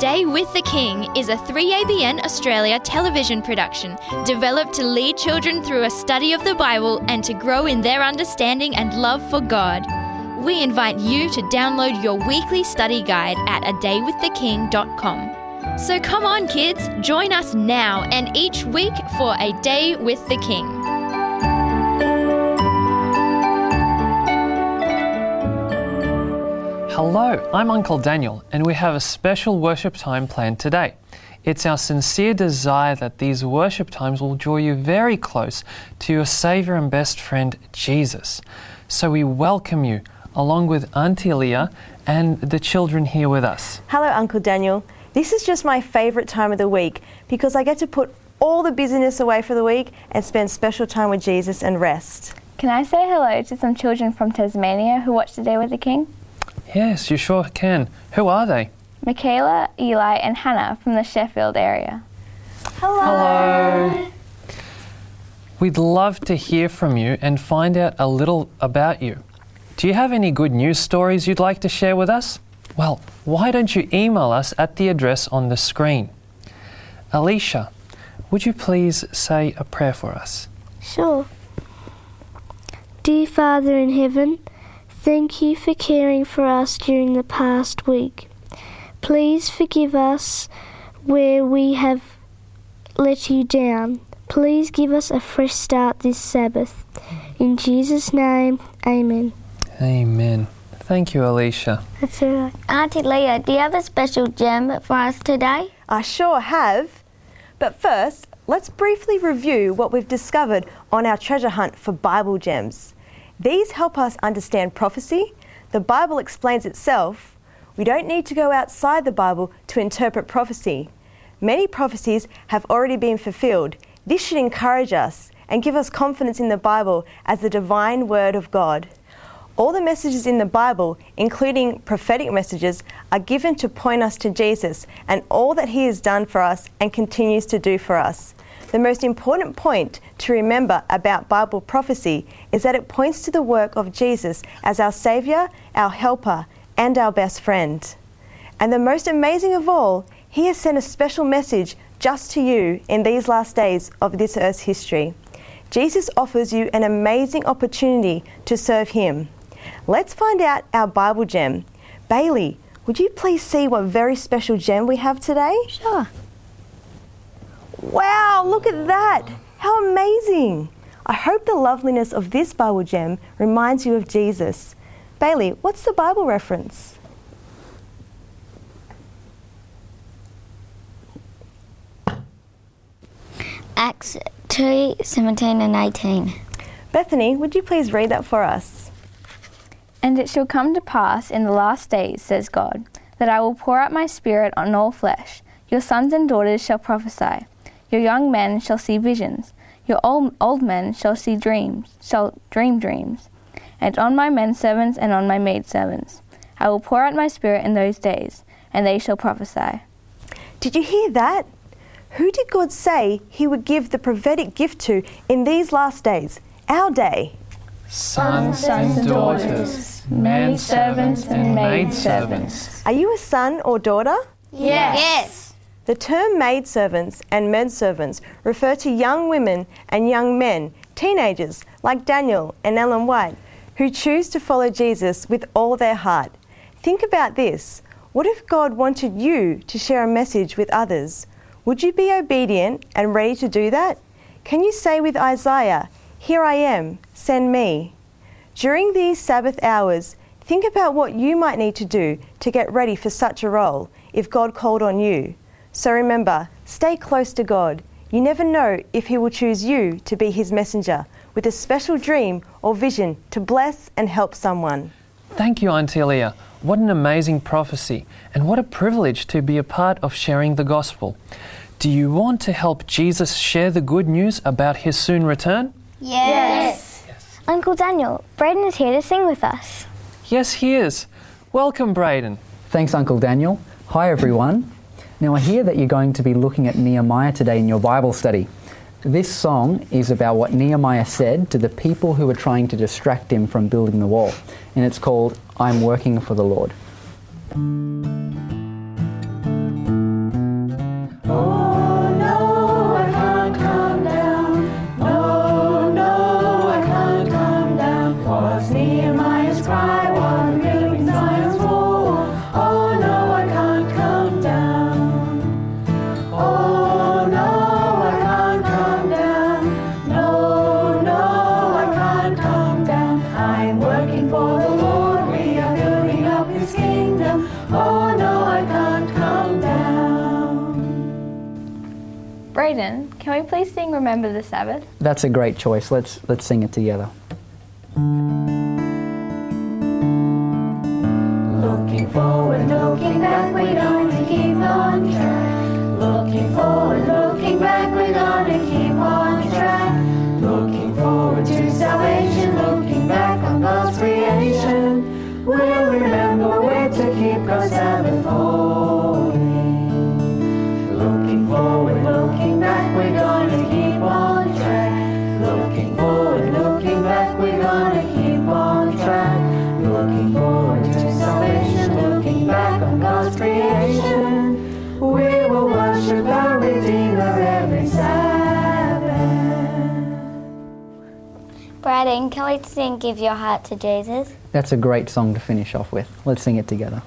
Day with the King is a 3ABN Australia television production developed to lead children through a study of the Bible and to grow in their understanding and love for God. We invite you to download your weekly study guide at adaywiththeking.com. So come on, kids, join us now and each week for A Day with the King. Hello, I'm Uncle Daniel, and we have a special worship time planned today. It's our sincere desire that these worship times will draw you very close to your Saviour and best friend, Jesus. So we welcome you, along with Auntie Leah and the children here with us. Hello, Uncle Daniel. This is just my favourite time of the week because I get to put all the busyness away for the week and spend special time with Jesus and rest. Can I say hello to some children from Tasmania who watch A Day with the King? Yes, you sure can. Who are they? Michaela, Eli and Hannah from the Sheffield area. Hello. We'd love to hear from you and find out a little about you. Do you have any good news stories you'd like to share with us? Well, why don't you email us at the address on the screen? Alicia, would you please say a prayer for us? Sure. Dear Father in Heaven, thank you for caring for us during the past week. Please forgive us where we have let you down. Please give us a fresh start this Sabbath. In Jesus' name, amen. Amen. Thank you, Alicia. That's all right. Auntie Leah, do you have a special gem for us today? I sure have. But first, let's briefly review what we've discovered on our treasure hunt for Bible gems. These help us understand prophecy. The Bible explains itself. We don't need to go outside the Bible to interpret prophecy. Many prophecies have already been fulfilled. This should encourage us and give us confidence in the Bible as the divine Word of God. All the messages in the Bible, including prophetic messages, are given to point us to Jesus and all that He has done for us and continues to do for us. The most important point to remember about Bible prophecy is that it points to the work of Jesus as our Saviour, our Helper, and our best friend. And the most amazing of all, He has sent a special message just to you in these last days of this earth's history. Jesus offers you an amazing opportunity to serve Him. Let's find out our Bible gem. Bailey, would you please see what very special gem we have today? Sure. Wow, look at that! How amazing! I hope the loveliness of this Bible gem reminds you of Jesus. Bailey, what's the Bible reference? Acts 2:17 and 18. Bethany, would you please read that for us? And it shall come to pass in the last days, says God, that I will pour out my Spirit on all flesh. Your sons and daughters shall prophesy. Your young men shall see visions, your old men shall see dreams, shall dream dreams. And on my men servants and on my maid servants, I will pour out my Spirit in those days, and they shall prophesy. Did you hear that? Who did God say He would give the prophetic gift to in these last days, our day? Sons and daughters, men servants and maid servants. Are you a son or daughter? Yes. The term maidservants and menservants refer to young women and young men, teenagers like Daniel and Ellen White, who choose to follow Jesus with all their heart. Think about this. What if God wanted you to share a message with others? Would you be obedient and ready to do that? Can you say with Isaiah, "Here I am, send me"? During these Sabbath hours, think about what you might need to do to get ready for such a role if God called on you. So remember, stay close to God. You never know if He will choose you to be His messenger with a special dream or vision to bless and help someone. Thank you, Auntie Leah. What an amazing prophecy, and what a privilege to be a part of sharing the gospel. Do you want to help Jesus share the good news about His soon return? Yes. Uncle Daniel, Braedan is here to sing with us. Yes, he is. Welcome, Braedan. Thanks, Uncle Daniel. Hi, everyone. Now, I hear that you're going to be looking at Nehemiah today in your Bible study. This song is about what Nehemiah said to the people who were trying to distract him from building the wall, and it's called, "I'm Working for the Lord." Braedan, can we please sing Remember the Sabbath? That's a great choice. Let's sing it together. Looking forward, looking back, we're going to keep on track. Looking forward, looking back, we're going to keep on track. Looking forward to salvation, looking back on God's creation. We'll remember where to keep God's Sabbath holy. Looking forward, looking back, we're gonna keep on track. Looking forward, looking back, we're gonna keep on track. Looking forward to salvation, looking back on God's creation. We will worship our Redeemer every Sabbath. Braedan, can we sing Give Your Heart to Jesus? That's a great song to finish off with. Let's sing it together.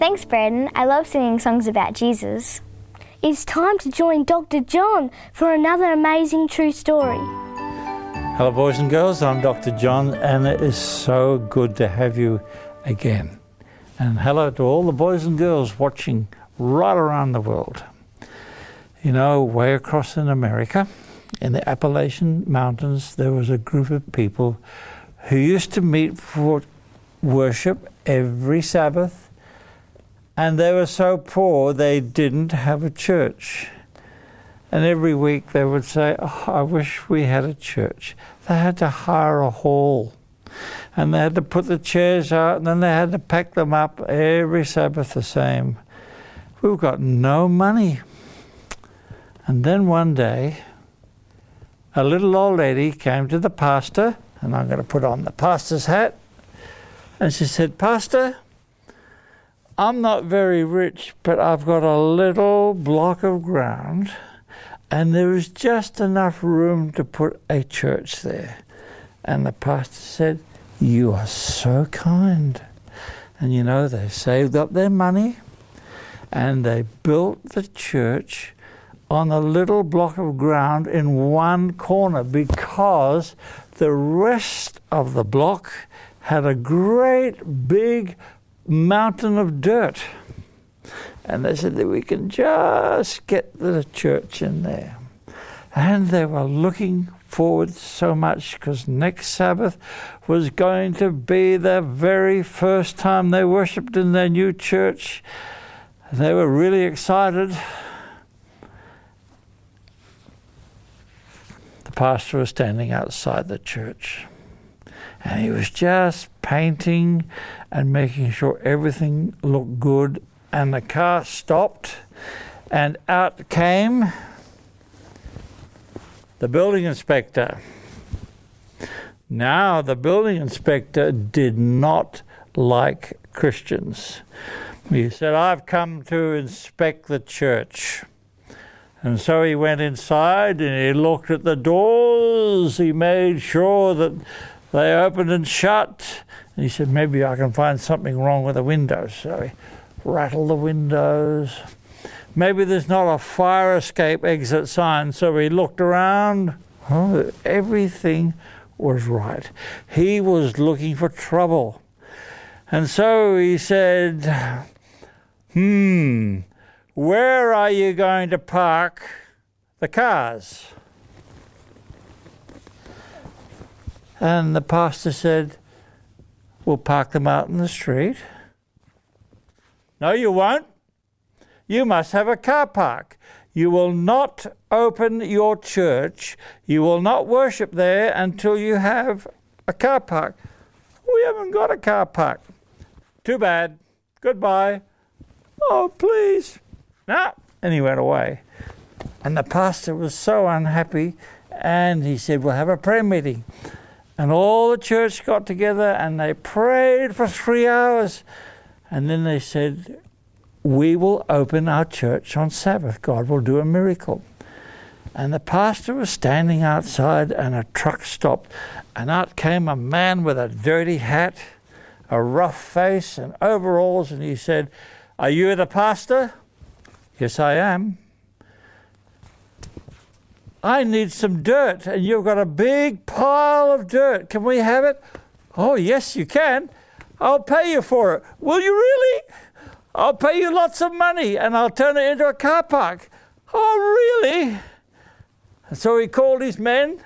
Thanks, Braedan. I love singing songs about Jesus. It's time to join Dr. John for another amazing true story. Hello, boys and girls. I'm Dr. John, and it is so good to have you again. And hello to all the boys and girls watching right around the world. You know, way across in America, in the Appalachian Mountains, there was a group of people who used to meet for worship every Sabbath. And they were so poor, they didn't have a church. And every week they would say, oh, I wish we had a church. They had to hire a hall. And they had to put the chairs out, and then they had to pack them up every Sabbath the same. We've got no money. And then one day, a little old lady came to the pastor, and I'm going to put on the pastor's hat, and she said, Pastor, I'm not very rich, but I've got a little block of ground, and there is just enough room to put a church there. And the pastor said, you are so kind. And you know, they saved up their money, and they built the church on a little block of ground in one corner, because the rest of the block had a great big mountain of dirt, and they said that we can just get the church in there. And they were looking forward so much, because next Sabbath was going to be the very first time they worshipped in their new church. They were really excited. The pastor was standing outside the church, and he was just painting and making sure everything looked good. And the car stopped, and out came the building inspector. Now, the building inspector did not like Christians. He said, I've come to inspect the church. And so he went inside, and he looked at the doors. He made sure that They opened and shut. And he said, maybe I can find something wrong with the windows. So he rattled the windows. Maybe there's not a fire escape exit sign. So he looked around. Oh, everything was right. He was looking for trouble. And so he said, where are you going to park the cars? And the pastor said, we'll park them out in the street. No, you won't. You must have a car park. You will not open your church. You will not worship there until you have a car park. We haven't got a car park. Too bad. Goodbye. Oh, please. No. And he went away. And the pastor was so unhappy, and he said, we'll have a prayer meeting. And all the church got together and they prayed for 3 hours. And then they said, we will open our church on Sabbath. God will do a miracle. And the pastor was standing outside and a truck stopped. And out came a man with a dirty hat, a rough face and overalls. And he said, are you the pastor? Yes, I am. I need some dirt, and you've got a big pile of dirt. Can we have it? Oh, yes, you can. I'll pay you for it. Will you really? I'll pay you lots of money, and I'll turn it into a car park. Oh, really? And so he called his men,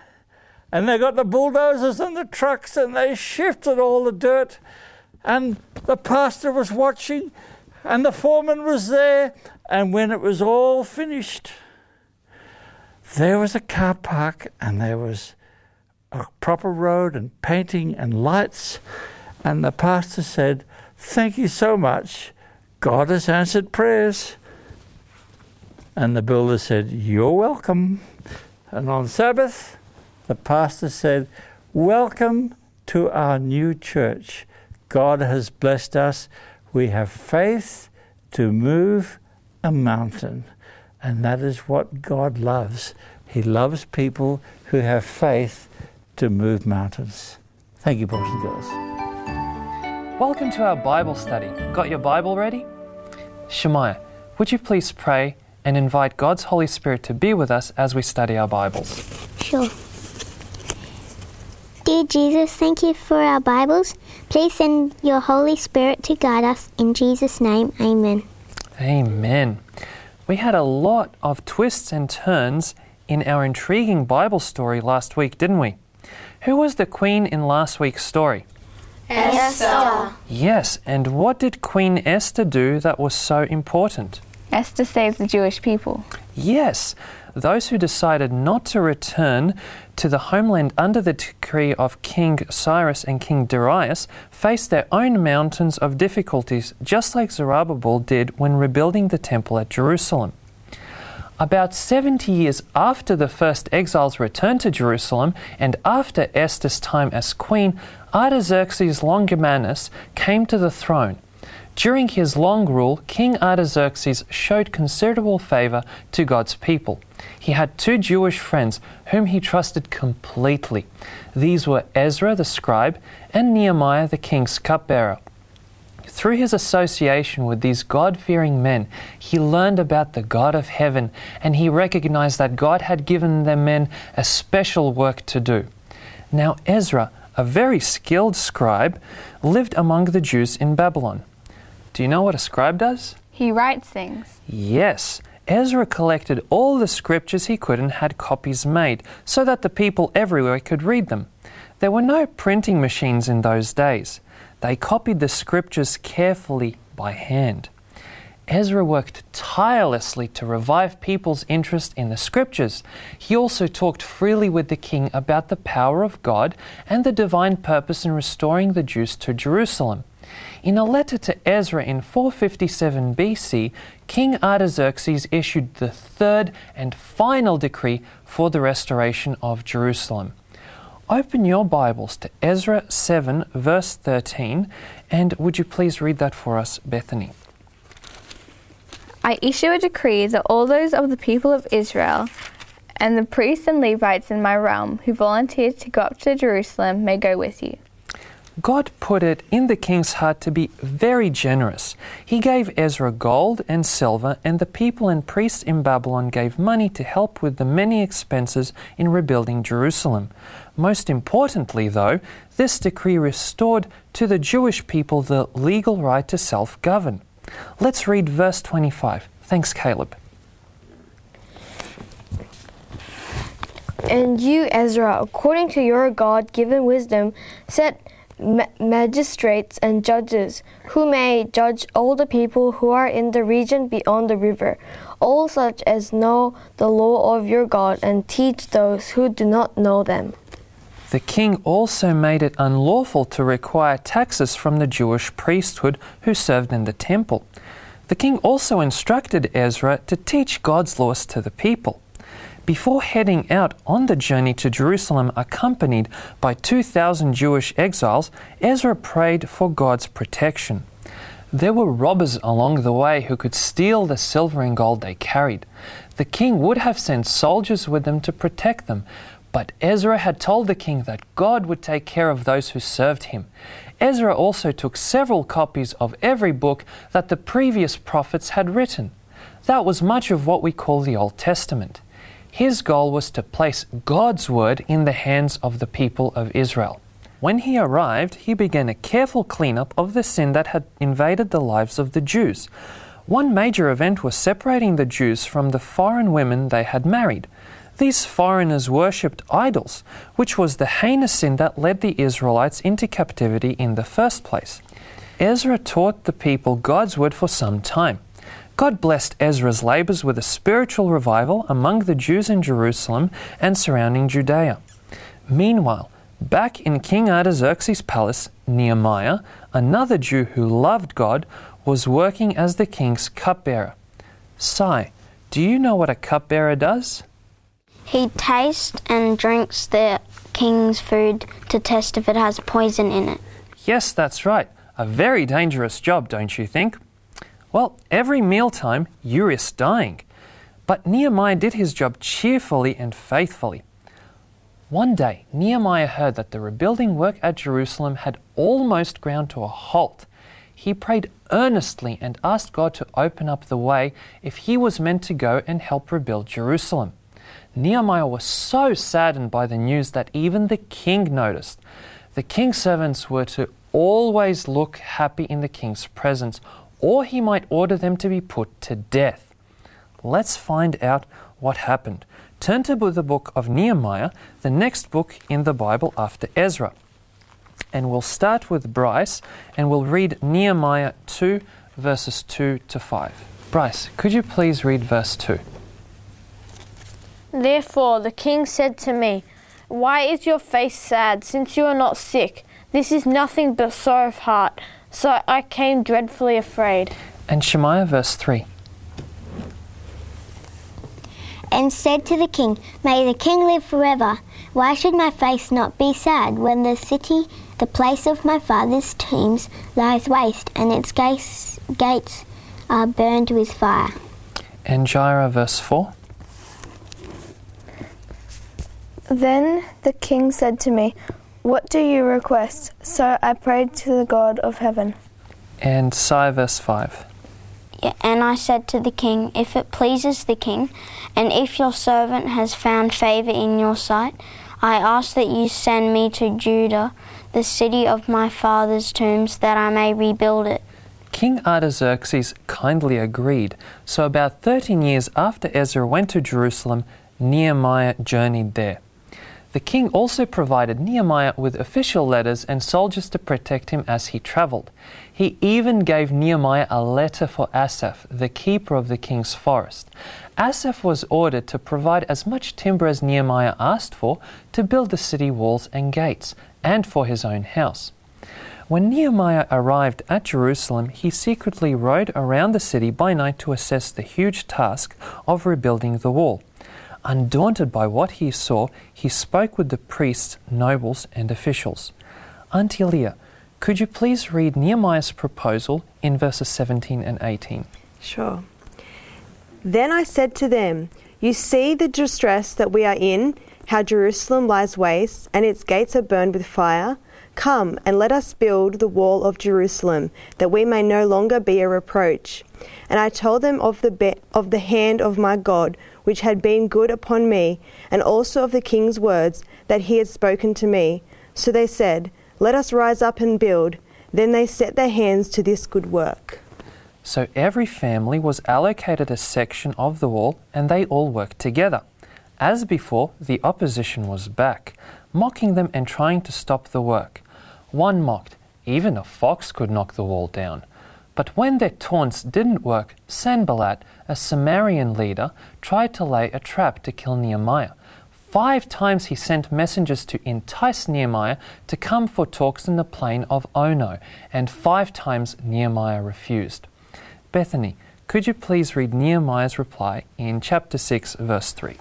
and they got the bulldozers and the trucks, and they shifted all the dirt. And the pastor was watching, and the foreman was there. And when it was all finished, there was a car park and there was a proper road and painting and lights. And the pastor said, thank you so much. God has answered prayers. And the builder said, you're welcome. And on Sabbath, the pastor said, welcome to our new church. God has blessed us. We have faith to move a mountain. And that is what God loves. He loves people who have faith to move mountains. Thank you, boys and girls. Welcome to our Bible study. Got your Bible ready? Shemaiah, would you please pray and invite God's Holy Spirit to be with us as we study our Bibles? Sure. Dear Jesus, thank you for our Bibles. Please send your Holy Spirit to guide us. In Jesus' name, amen. Amen. We had a lot of twists and turns in our intriguing Bible story last week, didn't we? Who was the queen in last week's story? Esther. Yes, and what did Queen Esther do that was so important? Esther saved the Jewish people. Yes, those who decided not to return to the homeland under the decree of King Cyrus and King Darius faced their own mountains of difficulties, just like Zerubbabel did when rebuilding the temple at Jerusalem. About 70 years after the first exile's return to Jerusalem and after Esther's time as queen, Artaxerxes Longimanus came to the throne. During his long rule, King Artaxerxes showed considerable favor to God's people. He had 2 Jewish friends whom he trusted completely. These were Ezra the scribe and Nehemiah the king's cupbearer. Through his association with these God-fearing men, he learned about the God of heaven, and he recognized that God had given them men a special work to do. Now Ezra, a very skilled scribe, lived among the Jews in Babylon. Do you know what a scribe does? He writes things. Yes. Ezra collected all the scriptures he could and had copies made so that the people everywhere could read them. There were no printing machines in those days. They copied the scriptures carefully by hand. Ezra worked tirelessly to revive people's interest in the scriptures. He also talked freely with the king about the power of God and the divine purpose in restoring the Jews to Jerusalem. In a letter to Ezra in 457 BC, King Artaxerxes issued the 3rd and final decree for the restoration of Jerusalem. Open your Bibles to Ezra 7 verse 13, and would you please read that for us, Bethany? I issue a decree that all those of the people of Israel and the priests and Levites in my realm who volunteered to go up to Jerusalem may go with you." God put it in the king's heart to be very generous. He gave Ezra gold and silver, and the people and priests in Babylon gave money to help with the many expenses in rebuilding Jerusalem. Most importantly, though, this decree restored to the Jewish people the legal right to self-govern. Let's read verse 25. Thanks, Caleb. "And you, Ezra, according to your God-given wisdom, set magistrates and judges who may judge all the people who are in the region beyond the river, all such as know the law of your God, and teach those who do not know them." The king also made it unlawful to require taxes from the Jewish priesthood who served in the temple. The king also instructed Ezra to teach God's laws to the people. Before heading out on the journey to Jerusalem accompanied by 2,000 Jewish exiles, Ezra prayed for God's protection. There were robbers along the way who could steal the silver and gold they carried. The king would have sent soldiers with them to protect them, but Ezra had told the king that God would take care of those who served him. Ezra also took several copies of every book that the previous prophets had written. That was much of what we call the Old Testament. His goal was to place God's word in the hands of the people of Israel. When he arrived, he began a careful cleanup of the sin that had invaded the lives of the Jews. One major event was separating the Jews from the foreign women they had married. These foreigners worshipped idols, which was the heinous sin that led the Israelites into captivity in the first place. Ezra taught the people God's word for some time. God blessed Ezra's labors with a spiritual revival among the Jews in Jerusalem and surrounding Judea. Meanwhile, back in King Artaxerxes' palace, Nehemiah, another Jew who loved God, was working as the king's cupbearer. Sai, do you know what a cupbearer does? He tastes and drinks the king's food to test if it has poison in it. Yes, that's right. A very dangerous job, don't you think? Well, every mealtime, you risk dying. But Nehemiah did his job cheerfully and faithfully. One day, Nehemiah heard that the rebuilding work at Jerusalem had almost ground to a halt. He prayed earnestly and asked God to open up the way if he was meant to go and help rebuild Jerusalem. Nehemiah was so saddened by the news that even the king noticed. The king's servants were to always look happy in the king's presence, or he might order them to be put to death. Let's find out what happened. Turn to the book of Nehemiah, the next book in the Bible after Ezra. And we'll start with Bryce, and we'll read Nehemiah 2, verses 2 to 5. Bryce, could you please read verse 2? "Therefore the king said to me, 'Why is your face sad, since you are not sick? This is nothing but sorrow of heart.' So I came dreadfully afraid." And Shemaiah, verse 3. "And said to the king, 'May the king live forever. Why should my face not be sad when the city, the place of my father's tombs, lies waste and its gates are burned with fire?'" And Jairah, verse 4. "Then the king said to me, 'What do you request?' So I prayed to the God of heaven." And Sai, verse 5. "And I said to the king, 'If it pleases the king, and if your servant has found favor in your sight, I ask that you send me to Judah, the city of my father's tombs, that I may rebuild it.'" King Artaxerxes kindly agreed. So about 13 years after Ezra went to Jerusalem, Nehemiah journeyed there. The king also provided Nehemiah with official letters and soldiers to protect him as he traveled. He even gave Nehemiah a letter for Asaph, the keeper of the king's forest. Asaph was ordered to provide as much timber as Nehemiah asked for to build the city walls and gates, and for his own house. When Nehemiah arrived at Jerusalem, he secretly rode around the city by night to assess the huge task of rebuilding the wall. Undaunted by what he saw, he spoke with the priests, nobles, and officials. Auntie Leah, could you please read Nehemiah's proposal in verses 17 and 18? Sure. "Then I said to them, You see the distress that we are in, how Jerusalem lies waste, and its gates are burned with fire. Come, and let us build the wall of Jerusalem, that we may no longer be a reproach. And I told them of the hand of my God, which had been good upon me, and also of the king's words, that he had spoken to me. So they said, Let us rise up and build. Then they set their hands to this good work. So every family was allocated a section of the wall, and they all worked together. As before, the opposition was back, mocking them and trying to stop the work. One mocked, even a fox could knock the wall down. But when their taunts didn't work, Sanballat, a Samaritan leader, tried to lay a trap to kill Nehemiah. 5 times he sent messengers to entice Nehemiah to come for talks in the plain of Ono, and 5 times Nehemiah refused. Bethany, could you please read Nehemiah's reply in chapter 6, verse 3?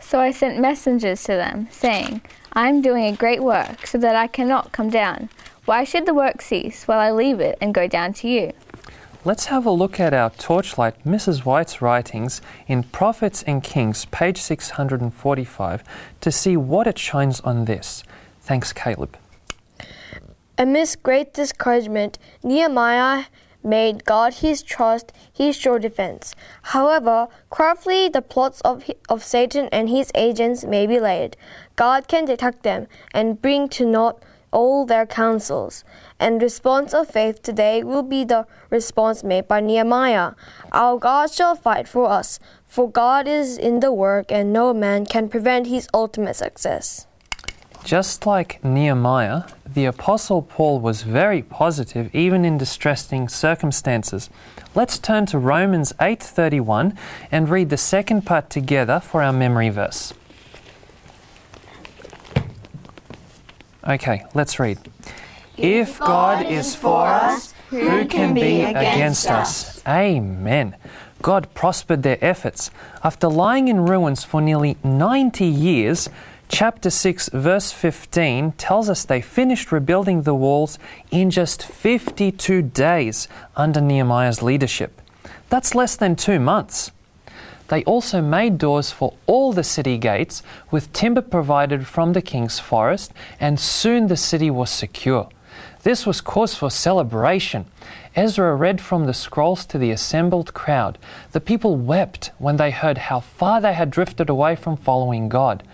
So I sent messengers to them, saying, I am doing a great work, so that I cannot come down. Why should the work cease while I leave it and go down to you? Let's have a look at our torchlight, Mrs. White's writings in Prophets and Kings, page 645, to see what it shines on this. Thanks, Caleb. Amidst great discouragement, Nehemiah made God his trust, his sure defense. However, craftily the plots of Satan and his agents may be laid. God can detect them and bring to naught all their counsels. And response of faith today will be the response made by Nehemiah. Our God shall fight for us, for God is in the work and no man can prevent his ultimate success. Just like Nehemiah, the Apostle Paul was very positive even in distressing circumstances. Let's turn to Romans 8:31 and read the second part together for our memory verse. Okay, let's read. If God is for us, who can be against us? Amen. God prospered their efforts. After lying in ruins for nearly 90 years, Chapter 6, verse 15 tells us they finished rebuilding the walls in just 52 days under Nehemiah's leadership. That's less than 2 months. They also made doors for all the city gates with timber provided from the king's forest, and soon the city was secure. This was cause for celebration. Ezra read from the scrolls to the assembled crowd. The people wept when they heard how far they had drifted away from following God.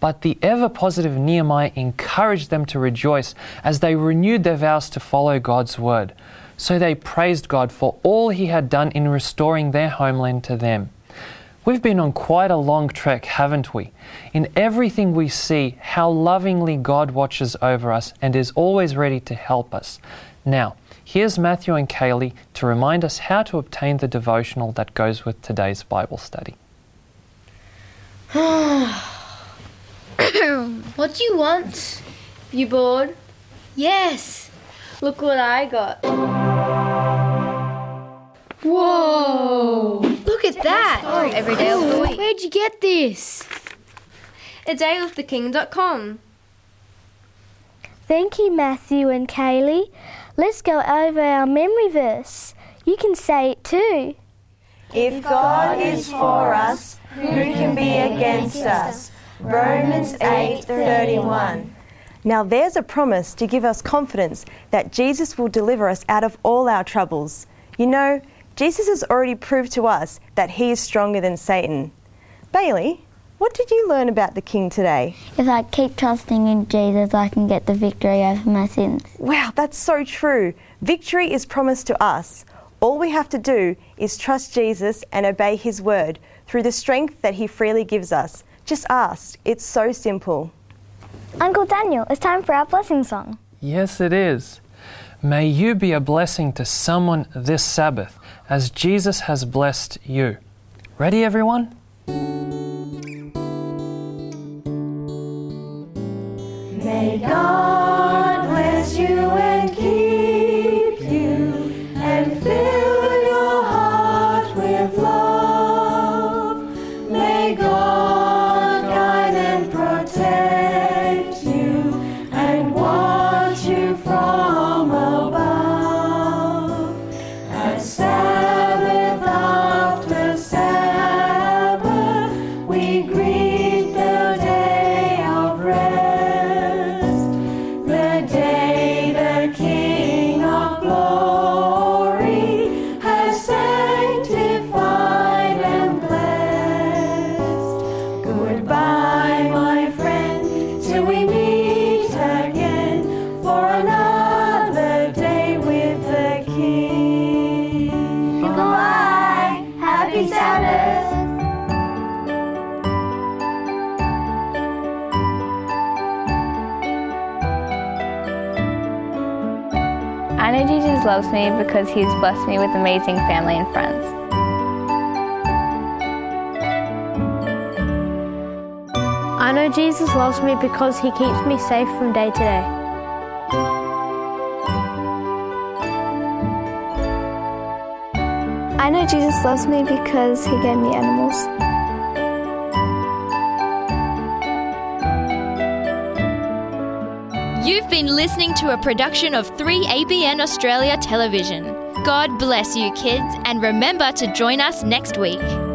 But the ever-positive Nehemiah encouraged them to rejoice as they renewed their vows to follow God's word. So they praised God for all he had done in restoring their homeland to them. We've been on quite a long trek, haven't we? In everything we see, how lovingly God watches over us and is always ready to help us. Now, here's Matthew and Kayleigh to remind us how to obtain the devotional that goes with today's Bible study. What do you want? You bored? Yes! Look what I got. Whoa! Look at that! Oh, every day of the week. Where'd you get this? A Day with the King.com. Thank you, Matthew and Kayleigh. Let's go over our memory verse. You can say it too. If God is for us, who can be against us? Romans 8:31. Now there's a promise to give us confidence that Jesus will deliver us out of all our troubles. You know, Jesus has already proved to us that he is stronger than Satan. Bailey, what did you learn about the King today? If I keep trusting in Jesus, I can get the victory over my sins. Wow, that's so true. Victory is promised to us. All we have to do is trust Jesus and obey his word through the strength that he freely gives us. Just ask. It's so simple. Uncle Daniel, it's time for our blessing song. Yes, it is. May you be a blessing to someone this Sabbath, as Jesus has blessed you. Ready, everyone? May God bless you and keep you and fill your heart with love. May God Sabbath after Sabbath. I know Jesus loves me because He has blessed me with amazing family and friends. I know Jesus loves me because He keeps me safe from day to day. I know Jesus loves me because He gave me animals. You've been listening to a production of 3ABN Australia Television. God bless you, kids, and remember to join us next week.